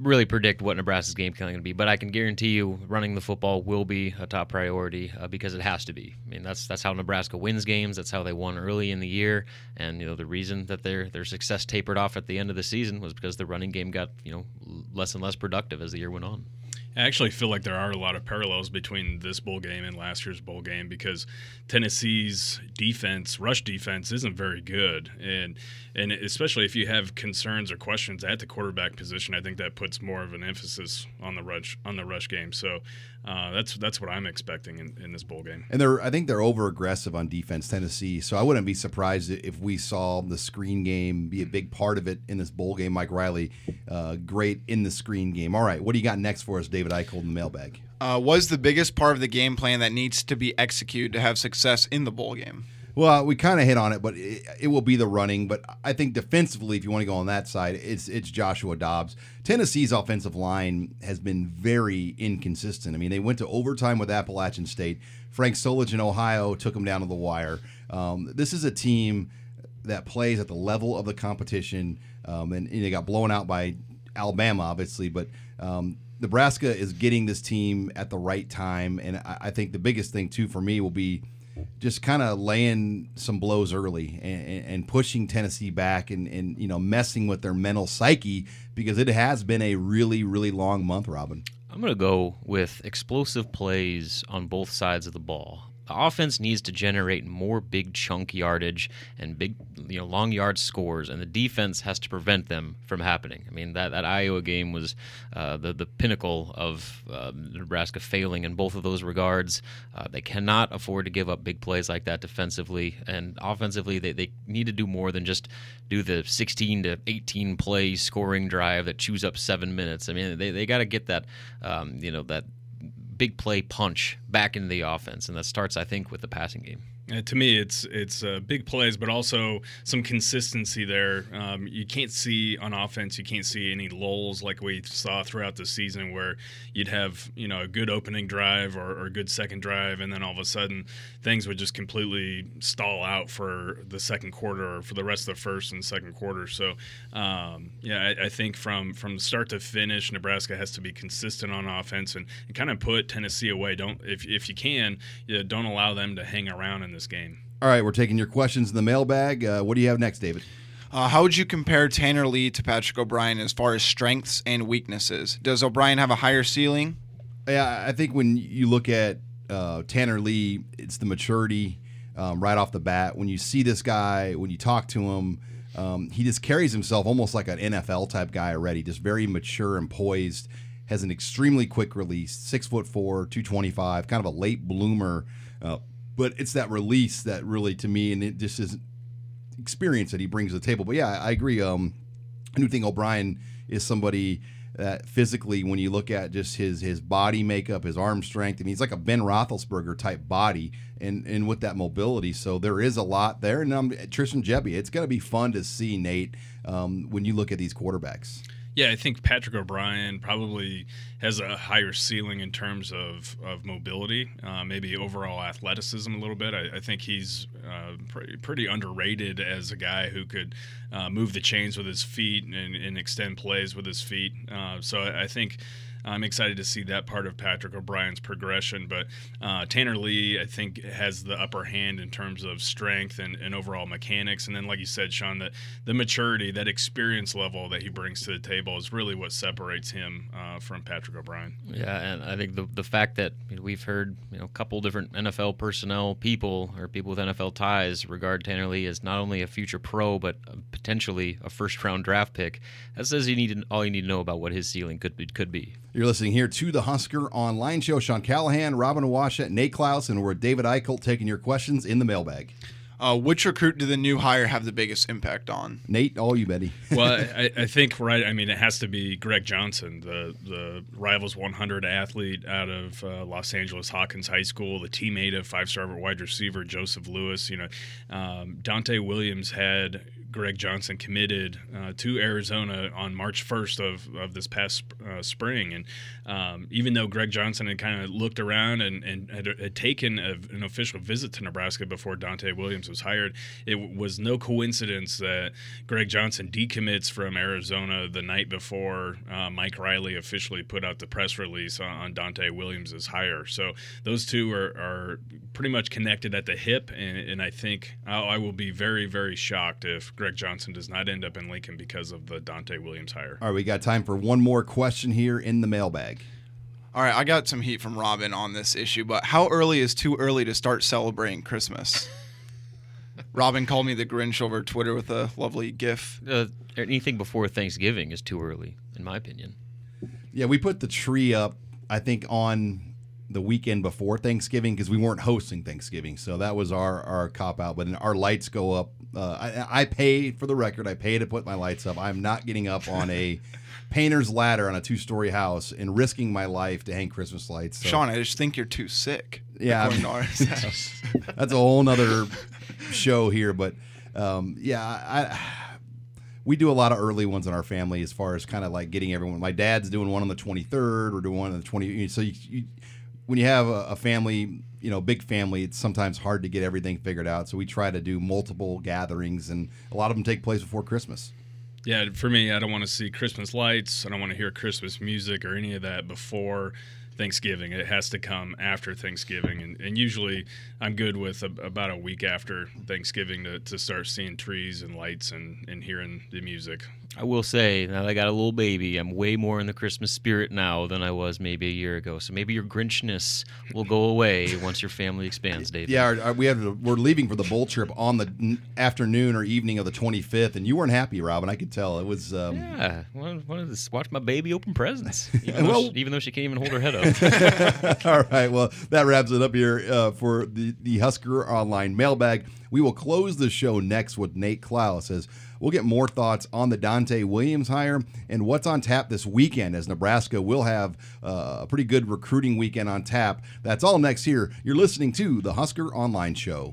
really predict what Nebraska's game plan is going to be, but I can guarantee you running the football will be a top priority uh, because it has to be. I mean, that's that's how Nebraska wins games. That's how they won early in the year, and you know the reason that their their success tapered off at the end of the season was because the running game got you know less and less productive as the year went on. I actually feel like there are a lot of parallels between this bowl game and last year's bowl game because Tennessee's defense, rush defense, isn't very good. And and especially if you have concerns or questions at the quarterback position, I think that puts more of an emphasis on the rush on the rush game. So uh, that's that's what I'm expecting in, in this bowl game. And they're I think they're over-aggressive on defense, Tennessee. So I wouldn't be surprised if we saw the screen game be a big part of it in this bowl game. Mike Riley, uh, great in the screen game. All right, what do you got next for us, Dave? David Eichel in the mailbag. Uh, was the biggest part of the game plan that needs to be executed to have success in the bowl game? Well, we kind of hit on it, but it, it will be the running. But I think defensively, if you want to go on that side, it's it's Joshua Dobbs. Tennessee's offensive line has been very inconsistent. I mean, they went to overtime with Appalachian State. Frank Solich in Ohio took them down to the wire. Um, this is a team that plays at the level of the competition, um, and, and they got blown out by Alabama, obviously, but um, Nebraska is getting this team at the right time, and I think the biggest thing, too, for me will be just kind of laying some blows early and, and pushing Tennessee back and, and, you know, messing with their mental psyche because it has been a really, really long month, Robin. I'm going to go with explosive plays on both sides of the ball. The offense needs to generate more big chunk yardage and big, you know, long yard scores, and the defense has to prevent them from happening. I mean, that, that Iowa game was uh, the the pinnacle of uh, Nebraska failing in both of those regards. Uh, they cannot afford to give up big plays like that defensively, and offensively, they, they need to do more than just do the sixteen to eighteen play scoring drive that chews up seven minutes. I mean, they they got to get that, um, you know, that. big play punch back into the offense, and that starts, I think, with the passing game. Uh, to me, it's it's uh, big plays, but also some consistency there. Um, you can't see on offense, you can't see any lulls like we saw throughout the season, where you'd have you know a good opening drive or, or a good second drive, and then all of a sudden things would just completely stall out for the second quarter or for the rest of the first and second quarter. So, um, yeah, I, I think from from start to finish, Nebraska has to be consistent on offense and, and kind of put Tennessee away. Don't if if you can, you know, don't allow them to hang around in this game. All right, we're taking your questions in the mailbag. Uh, what do you have next, David? Uh, how would you compare Tanner Lee to Patrick O'Brien as far as strengths and weaknesses? Does O'Brien have a higher ceiling? Yeah, I think when you look at uh, Tanner Lee, it's the maturity um, right off the bat. When you see this guy, when you talk to him, um, he just carries himself almost like an N F L type guy already, just very mature and poised, has an extremely quick release, six foot four, two twenty-five, kind of a late bloomer. Uh, But it's that release that really, to me, and it just is experience that he brings to the table. But, yeah, I agree. Um, I do think O'Brien is somebody that physically, when you look at just his his body makeup, his arm strength, I mean, he's like a Ben Roethlisberger-type body and, and with that mobility. So there is a lot there. And um, Tristan Jebbia, it's going to be fun to see, Nate, um, when you look at these quarterbacks. Yeah, I think Patrick O'Brien probably has a higher ceiling in terms of, of mobility, uh, maybe overall athleticism a little bit. I, I think he's uh, pre- pretty underrated as a guy who could uh, move the chains with his feet and, and extend plays with his feet. Uh, so I, I think I'm excited to see that part of Patrick O'Brien's progression. But uh, Tanner Lee, I think, has the upper hand in terms of strength and, and overall mechanics. And then, like you said, Sean, the, the maturity, that experience level that he brings to the table is really what separates him uh, from Patrick O'Brien. Yeah, and I think the the fact that we've heard you know a couple different N F L personnel people or people with N F L ties regard Tanner Lee as not only a future pro but potentially a first-round draft pick, that says you need all you need to know about what his ceiling could be, could be. You're listening here to the Husker Online Show. Sean Callahan, Robin Awasha, Nate Klaus, and we're David Eichel taking your questions in the mailbag. Uh, which recruit did the new hire have the biggest impact on? Nate, all you, Betty. Well, I, I think, right, I mean, it has to be Greg Johnson, the the Rivals one hundred athlete out of uh, Los Angeles Hawkins High School, the teammate of five-star wide receiver Joseph Lewis. You know, um, Donté Williams had Greg Johnson committed uh, to Arizona on March first of, of this past uh, spring. And um, even though Greg Johnson had kind of looked around and, and had, had taken a, an official visit to Nebraska before Donté Williams was hired, it was no coincidence that Greg Johnson decommits from Arizona the night before uh, Mike Riley officially put out the press release on, on Donté Williams' hire. So those two are, are pretty much connected at the hip, and, and I think I, I will be very, very shocked if Greg Johnson does not end up in Lincoln because of the Donté Williams hire. All right, we got time for one more question here in the mailbag. All right, I got some heat from Robin on this issue, but how early is too early to start celebrating Christmas? Robin called me the Grinch over Twitter with a lovely gif. Uh, anything before Thanksgiving is too early, in my opinion. Yeah, we put the tree up, I think, on the weekend before Thanksgiving because we weren't hosting Thanksgiving, so that was our, our cop-out. But our lights go up. Uh, I, I pay, for the record, I pay to put my lights up. I'm not getting up on a painter's ladder on a two-story house and risking my life to hang Christmas lights. So. Sean, I just think you're too sick. Yeah, I mean, that's a whole nother show here. But, um, yeah, I, we do a lot of early ones in our family as far as kind of like getting everyone. My dad's doing one on the twenty-third or doing one on the twentieth. So you, you, when you have a, a family, you know, big family, it's sometimes hard to get everything figured out. So we try to do multiple gatherings, and a lot of them take place before Christmas. Yeah, for me, I don't want to see Christmas lights. I don't want to hear Christmas music or any of that before Thanksgiving. It has to come after Thanksgiving, and, and usually I'm good with a, about a week after Thanksgiving to, to start seeing trees and lights and, and hearing the music. I will say, now that I got a little baby, I'm way more in the Christmas spirit now than I was maybe a year ago. So maybe your Grinchness will go away once your family expands, David. Yeah, our, our, we have to, we're leaving for the bowl trip on the n- afternoon or evening of the twenty-fifth, and you weren't happy, Robin. I could tell. It was um, yeah. I wanted to watch my baby open presents, even, well, though she, even though she can't even hold her head up. All right, well, that wraps it up here uh, for the, the Husker Online Mailbag. We will close the show next with Nate Clow says, we'll get more thoughts on the Donté Williams hire and what's on tap this weekend, as Nebraska will have uh, a pretty good recruiting weekend on tap. That's all next year. You're listening to the Husker Online Show.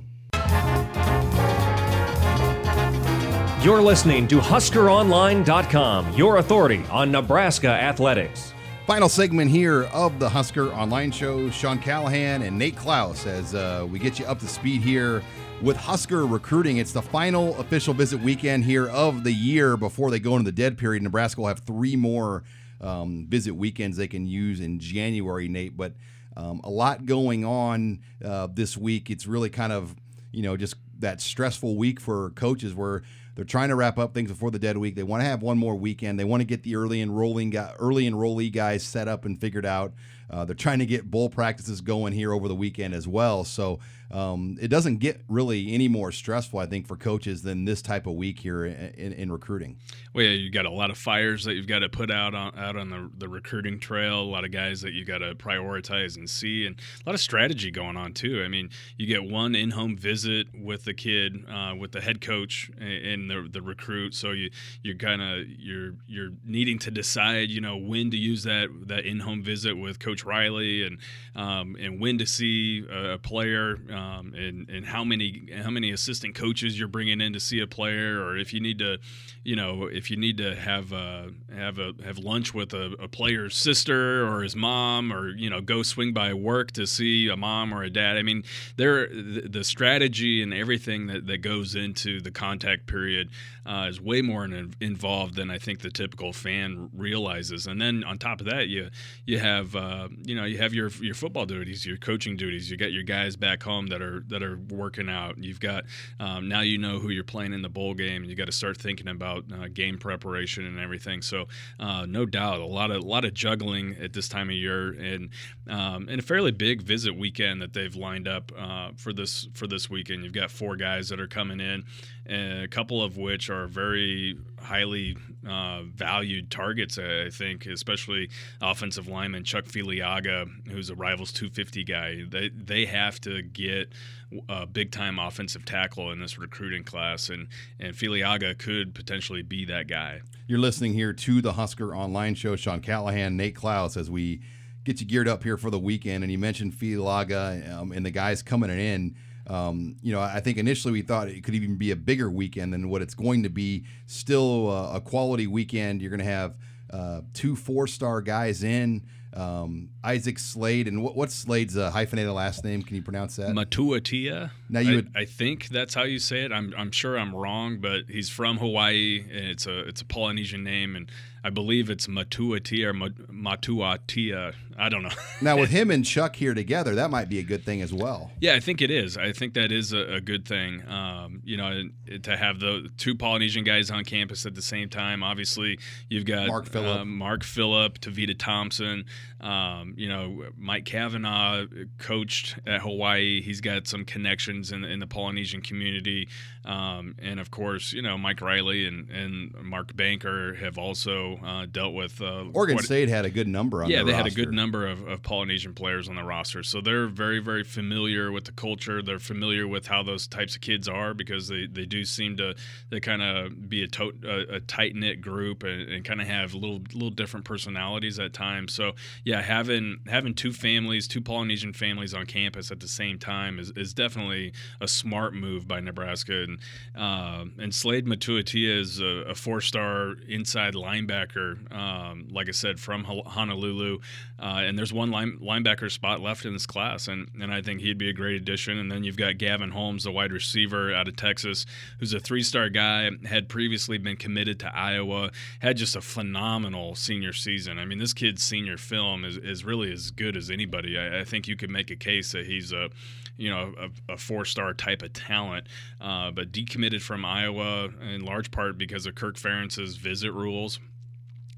You're listening to Husker Online dot com, your authority on Nebraska athletics. Final segment here of the Husker Online Show. Sean Callahan and Nate Klaus as uh, we get you up to speed here with Husker recruiting. It's the final official visit weekend here of the year before they go into the dead period. Nebraska will have three more um, visit weekends they can use in January, Nate. But um, a lot going on uh, this week. It's really kind of, you know, just that stressful week for coaches where they're trying to wrap up things before the dead week. They want to have one more weekend. They want to get the early enrolling guy, early enrollee guys set up and figured out. Uh, they're trying to get bowl practices going here over the weekend as well. So um, it doesn't get really any more stressful, I think, for coaches than this type of week here in, in, in recruiting. Well, yeah, you've got a lot of fires that you've got to put out on, out on the, the recruiting trail, a lot of guys that you got to prioritize and see, and a lot of strategy going on too. I mean, you get one in-home visit with the kid, uh, with the head coach and the, the recruit, so you you're kind of you're you're needing to decide, you know, when to use that that in-home visit with Coach Riley, and um, and when to see a player, um, and and how many how many assistant coaches you're bringing in to see a player, or if you need to, you know, if you need to have a, have a have lunch with a, a player's sister or his mom, or you know, go swing by work to see a mom or a dad. I mean, there the strategy and everything that, that goes into the contact period uh, is way more in, involved than I think the typical fan realizes. And then on top of that, you you have uh, you know, you have your your football duties, your coaching duties. You got your guys back home that are that are working out. You've got um, now you know who you're playing in the bowl game, and you got to start thinking about uh, game preparation and everything. So, uh, no doubt, a lot of a lot of juggling at this time of year, and um, and a fairly big visit weekend that they've lined up uh, for this for this weekend. You've got four guys that are coming in, and a couple of which are very highly uh, valued targets, I think, especially offensive lineman Chuck Filiaga, who's a Rivals two fifty guy. They they have to get a big-time offensive tackle in this recruiting class, and, and Filiaga could potentially be that guy. You're listening here to the Husker Online Show. Sean Callahan, Nate Klaus, as we get you geared up here for the weekend. And you mentioned Filiaga um, and the guys coming in. Um, you know, I think initially we thought it could even be a bigger weekend than what it's going to be. Still a, a quality weekend. You're going to have uh, two four-star guys in. Um, Isaac Slade, and what, what's Slade's uh, hyphenated last name? Can you pronounce that? Matuatia. Now you, I, would... I think that's how you say it. I'm, I'm sure I'm wrong, but he's from Hawaii, and it's a, it's a Polynesian name, and I believe it's Matuatia or Matuatia. I don't know. Now with him and Chuck here together, that might be a good thing as well. Yeah, I think it is. I think that is a, a good thing. Um, you know, to have the two Polynesian guys on campus at the same time. Obviously, you've got Mark Phillip, uh, Mark Phillip, Tavita Thompson. Um, you know, Mike Cavanaugh coached at Hawaii. He's got some connections in, in the Polynesian community, um, and of course, you know, Mike Riley and, and Mark Banker have also. Uh, dealt with uh, Oregon what, State had a good number on yeah, their roster. Yeah, they had a good number of, of Polynesian players on the roster. So they're very, very familiar with the culture. They're familiar with how those types of kids are because they, they do seem to they kind of be a, to, a, a tight-knit group and, and kind of have little little different personalities at times. So, yeah, having having two families, two Polynesian families on campus at the same time is, is definitely a smart move by Nebraska. And, uh, and Slade Matuatia is a, a four-star inside linebacker. Um, like I said, from Honolulu, uh, and there's one line, linebacker spot left in this class, and, and I think he'd be a great addition. And then you've got Gavin Holmes, the wide receiver out of Texas, who's a three-star guy, had previously been committed to Iowa, had just a phenomenal senior season. I mean, this kid's senior film is, is really as good as anybody. I, I think you could make a case that he's a you know, a, a four-star type of talent, uh, but decommitted from Iowa in large part because of Kirk Ferentz's visit rules.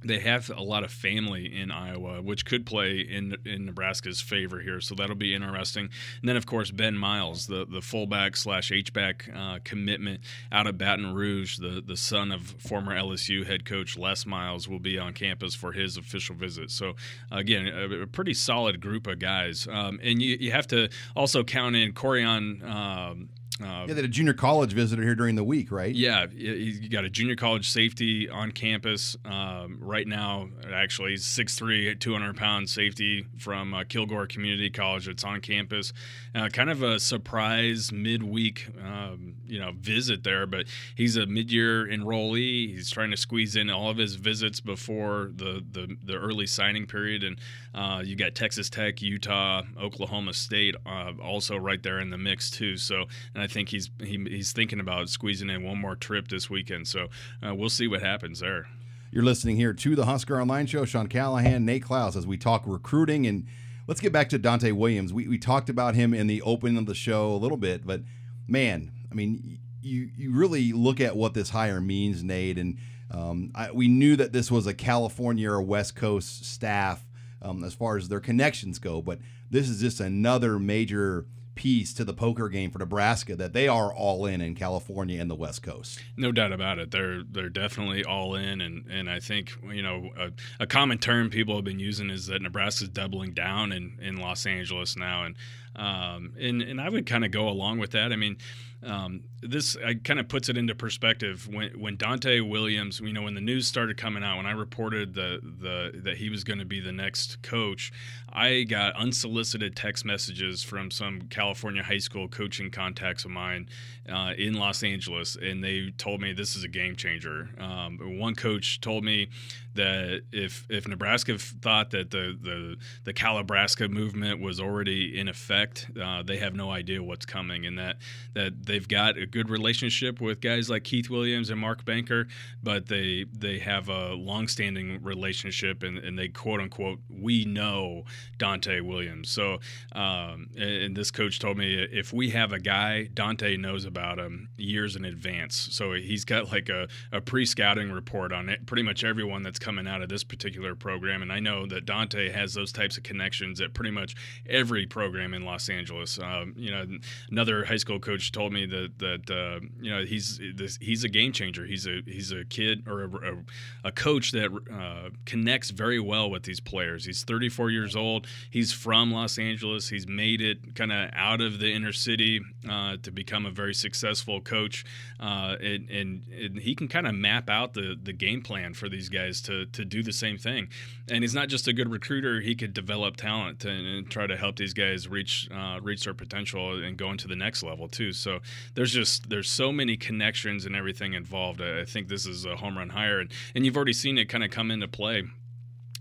They have a lot of family in Iowa, which could play in in Nebraska's favor here, so that'll be interesting. And then, of course, Ben Miles, the, the fullback slash H-back uh, commitment out of Baton Rouge, the, the son of former L S U head coach Les Miles, will be on campus for his official visit. So, again, a, a pretty solid group of guys. Um, and you, you have to also count in Corian um, – Uh, yeah, they had a junior college visitor here during the week, right? Yeah, you got a junior college safety on campus um, right now. Actually, he's six three, two hundred pound safety from uh, Kilgore Community College that's on campus. Uh, kind of a surprise midweek, um, you know, visit there, but he's a mid-year enrollee. He's trying to squeeze in all of his visits before the the, the early signing period. And uh, you got Texas Tech, Utah, Oklahoma State, uh, also right there in the mix too. So, and I I think he's he, he's thinking about squeezing in one more trip this weekend, so uh, we'll see what happens there. You're listening here to the Husker Online Show. Sean Callahan, Nate Klaus, as we talk recruiting, and let's get back to Donté Williams. We we talked about him in the opening of the show a little bit, but man, I mean, you you really look at what this hire means, Nate, and um, I, we knew that this was a California or West Coast staff um, as far as their connections go, but this is just another major piece to the poker game for Nebraska that they are all in in California and the West Coast. No doubt about it. They're they're definitely all in, and, and I think you know a, a common term people have been using is that Nebraska's doubling down in, in Los Angeles now, and um and, and I would kind of go along with that. I mean. Um, this uh, kind of puts it into perspective. When when Donté Williams, you know, when the news started coming out, when I reported the the that he was going to be the next coach, I got unsolicited text messages from some California high school coaching contacts of mine uh, in Los Angeles, and they told me this is a game changer. Um, one coach told me that if if Nebraska thought that the the the Calabrasca movement was already in effect, uh, they have no idea what's coming, and that that. They've got a good relationship with guys like Keith Williams and Mark Banker, but they they have a longstanding relationship, and, and they, quote unquote, we know Donté Williams. So, um, and this coach told me if we have a guy, Donté knows about him years in advance. So he's got like a, a pre-scouting report on it, pretty much everyone that's coming out of this particular program. And I know that Donté has those types of connections at pretty much every program in Los Angeles. Um, you know, another high school coach told me County that that uh, you know he's he's a game changer. He's a he's a kid or a, a coach that uh, connects very well with these players. He's thirty-four years old. He's from Los Angeles. He's made it kind of out of the inner city uh, to become a very successful coach, uh, and, and and he can kind of map out the the game plan for these guys to to do the same thing. And he's not just a good recruiter. He could develop talent and, and try to help these guys reach uh, reach their potential and go into the next level too. So there's just there's so many connections and everything involved. I, I think this is a home run hire, and, and you've already seen it kind of come into play.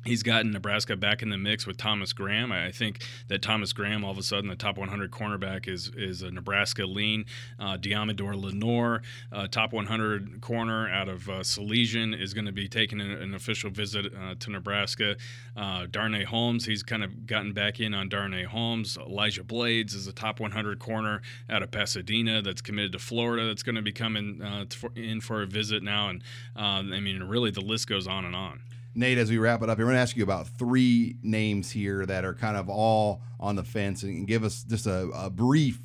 He's gotten Nebraska back in the mix with Thomas Graham. I think that Thomas Graham, all of a sudden, the top one hundred cornerback is is a Nebraska lean. Uh, Diamador Lenore, uh, top one hundred corner out of uh, Salesian, is going to be taking an, an official visit uh, to Nebraska. Uh, Darnay Holmes, he's kind of gotten back in on Darnay Holmes. Elijah Blades is a top one hundred corner out of Pasadena that's committed to Florida. That's going to be coming uh, in for a visit now. And uh, I mean, really, the list goes on and on. Nate, as we wrap it up, I'm going to ask you about three names here that are kind of all on the fence, and give us just a, a brief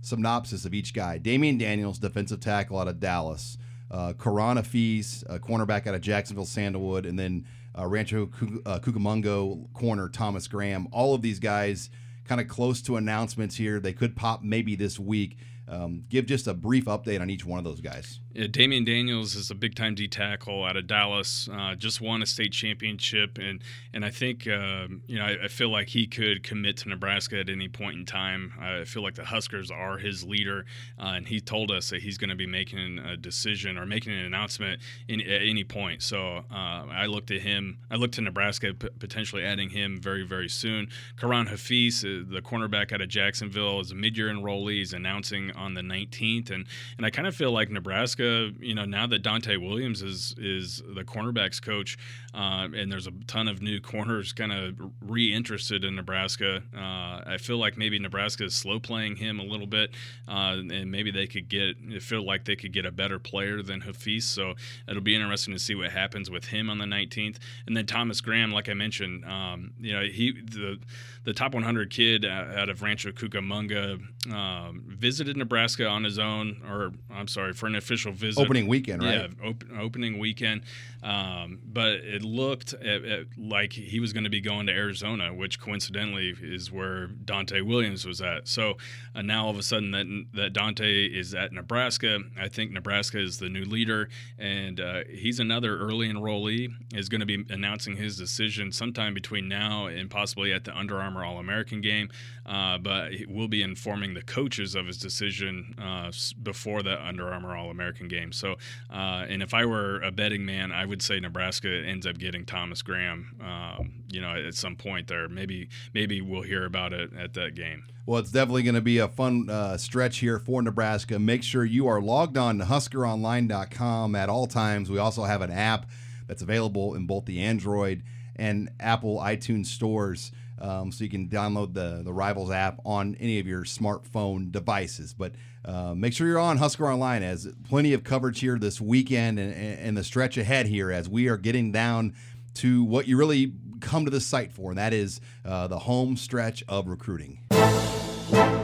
synopsis of each guy. Damian Daniels, defensive tackle out of Dallas. Uh, Karan Afiz, a cornerback out of Jacksonville Sandalwood. And then uh, Rancho Cucamonga corner Thomas Graham. All of these guys kind of close to announcements here. They could pop maybe this week. Um, give just a brief update on each one of those guys. Yeah, Damian Daniels is a big-time D tackle out of Dallas. Uh, just won a state championship, and and I think um, you know I, I feel like he could commit to Nebraska at any point in time. I feel like the Huskers are his leader, uh, and he told us that he's going to be making a decision or making an announcement in, at any point. So uh, I looked at him. I looked to Nebraska p- potentially adding him very very soon. Karan Hafiz, the cornerback out of Jacksonville, is a mid-year enrollee. He's announcing on the nineteenth, and and I kind of feel like Nebraska, you know, now that Donté Williams is is the cornerbacks coach, uh, and there's a ton of new corners kind of reinterested in Nebraska. Uh, I feel like maybe Nebraska is slow playing him a little bit, uh, and maybe they could get feel like they could get a better player than Hafiz. So it'll be interesting to see what happens with him on the nineteenth. And then Thomas Graham, like I mentioned, um, you know, he the the top one hundred kid out of Rancho Cucamonga um, visited Nebraska. Nebraska on his own, or I'm sorry, for an official visit. Opening weekend, right? Yeah, op- opening weekend. Um, but it looked at, at like he was going to be going to Arizona, which coincidentally is where Donté Williams was at. So uh, now all of a sudden that that Donté is at Nebraska. I think Nebraska is the new leader, and uh, he's another early enrollee. Is going to be announcing his decision sometime between now and possibly at the Under Armour All-American game. Uh, but he will be informing the coaches of his decision Uh, before the Under Armour All-American game. So, uh, and if I were a betting man, I would say Nebraska ends up getting Thomas Graham, um, you know, at some point there. Maybe maybe we'll hear about it at that game. Well, it's definitely going to be a fun uh, stretch here for Nebraska. Make sure you are logged on to Husker Online dot com at all times. We also have an app that's available in both the Android and Apple iTunes stores. Um, so you can download the, the Rivals app on any of your smartphone devices. But uh, make sure you're on Husker Online, as plenty of coverage here this weekend and, and the stretch ahead here as we are getting down to what you really come to this site for, and that is uh, the home stretch of recruiting.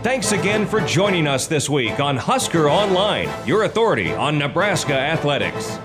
Thanks again for joining us this week on Husker Online, your authority on Nebraska athletics.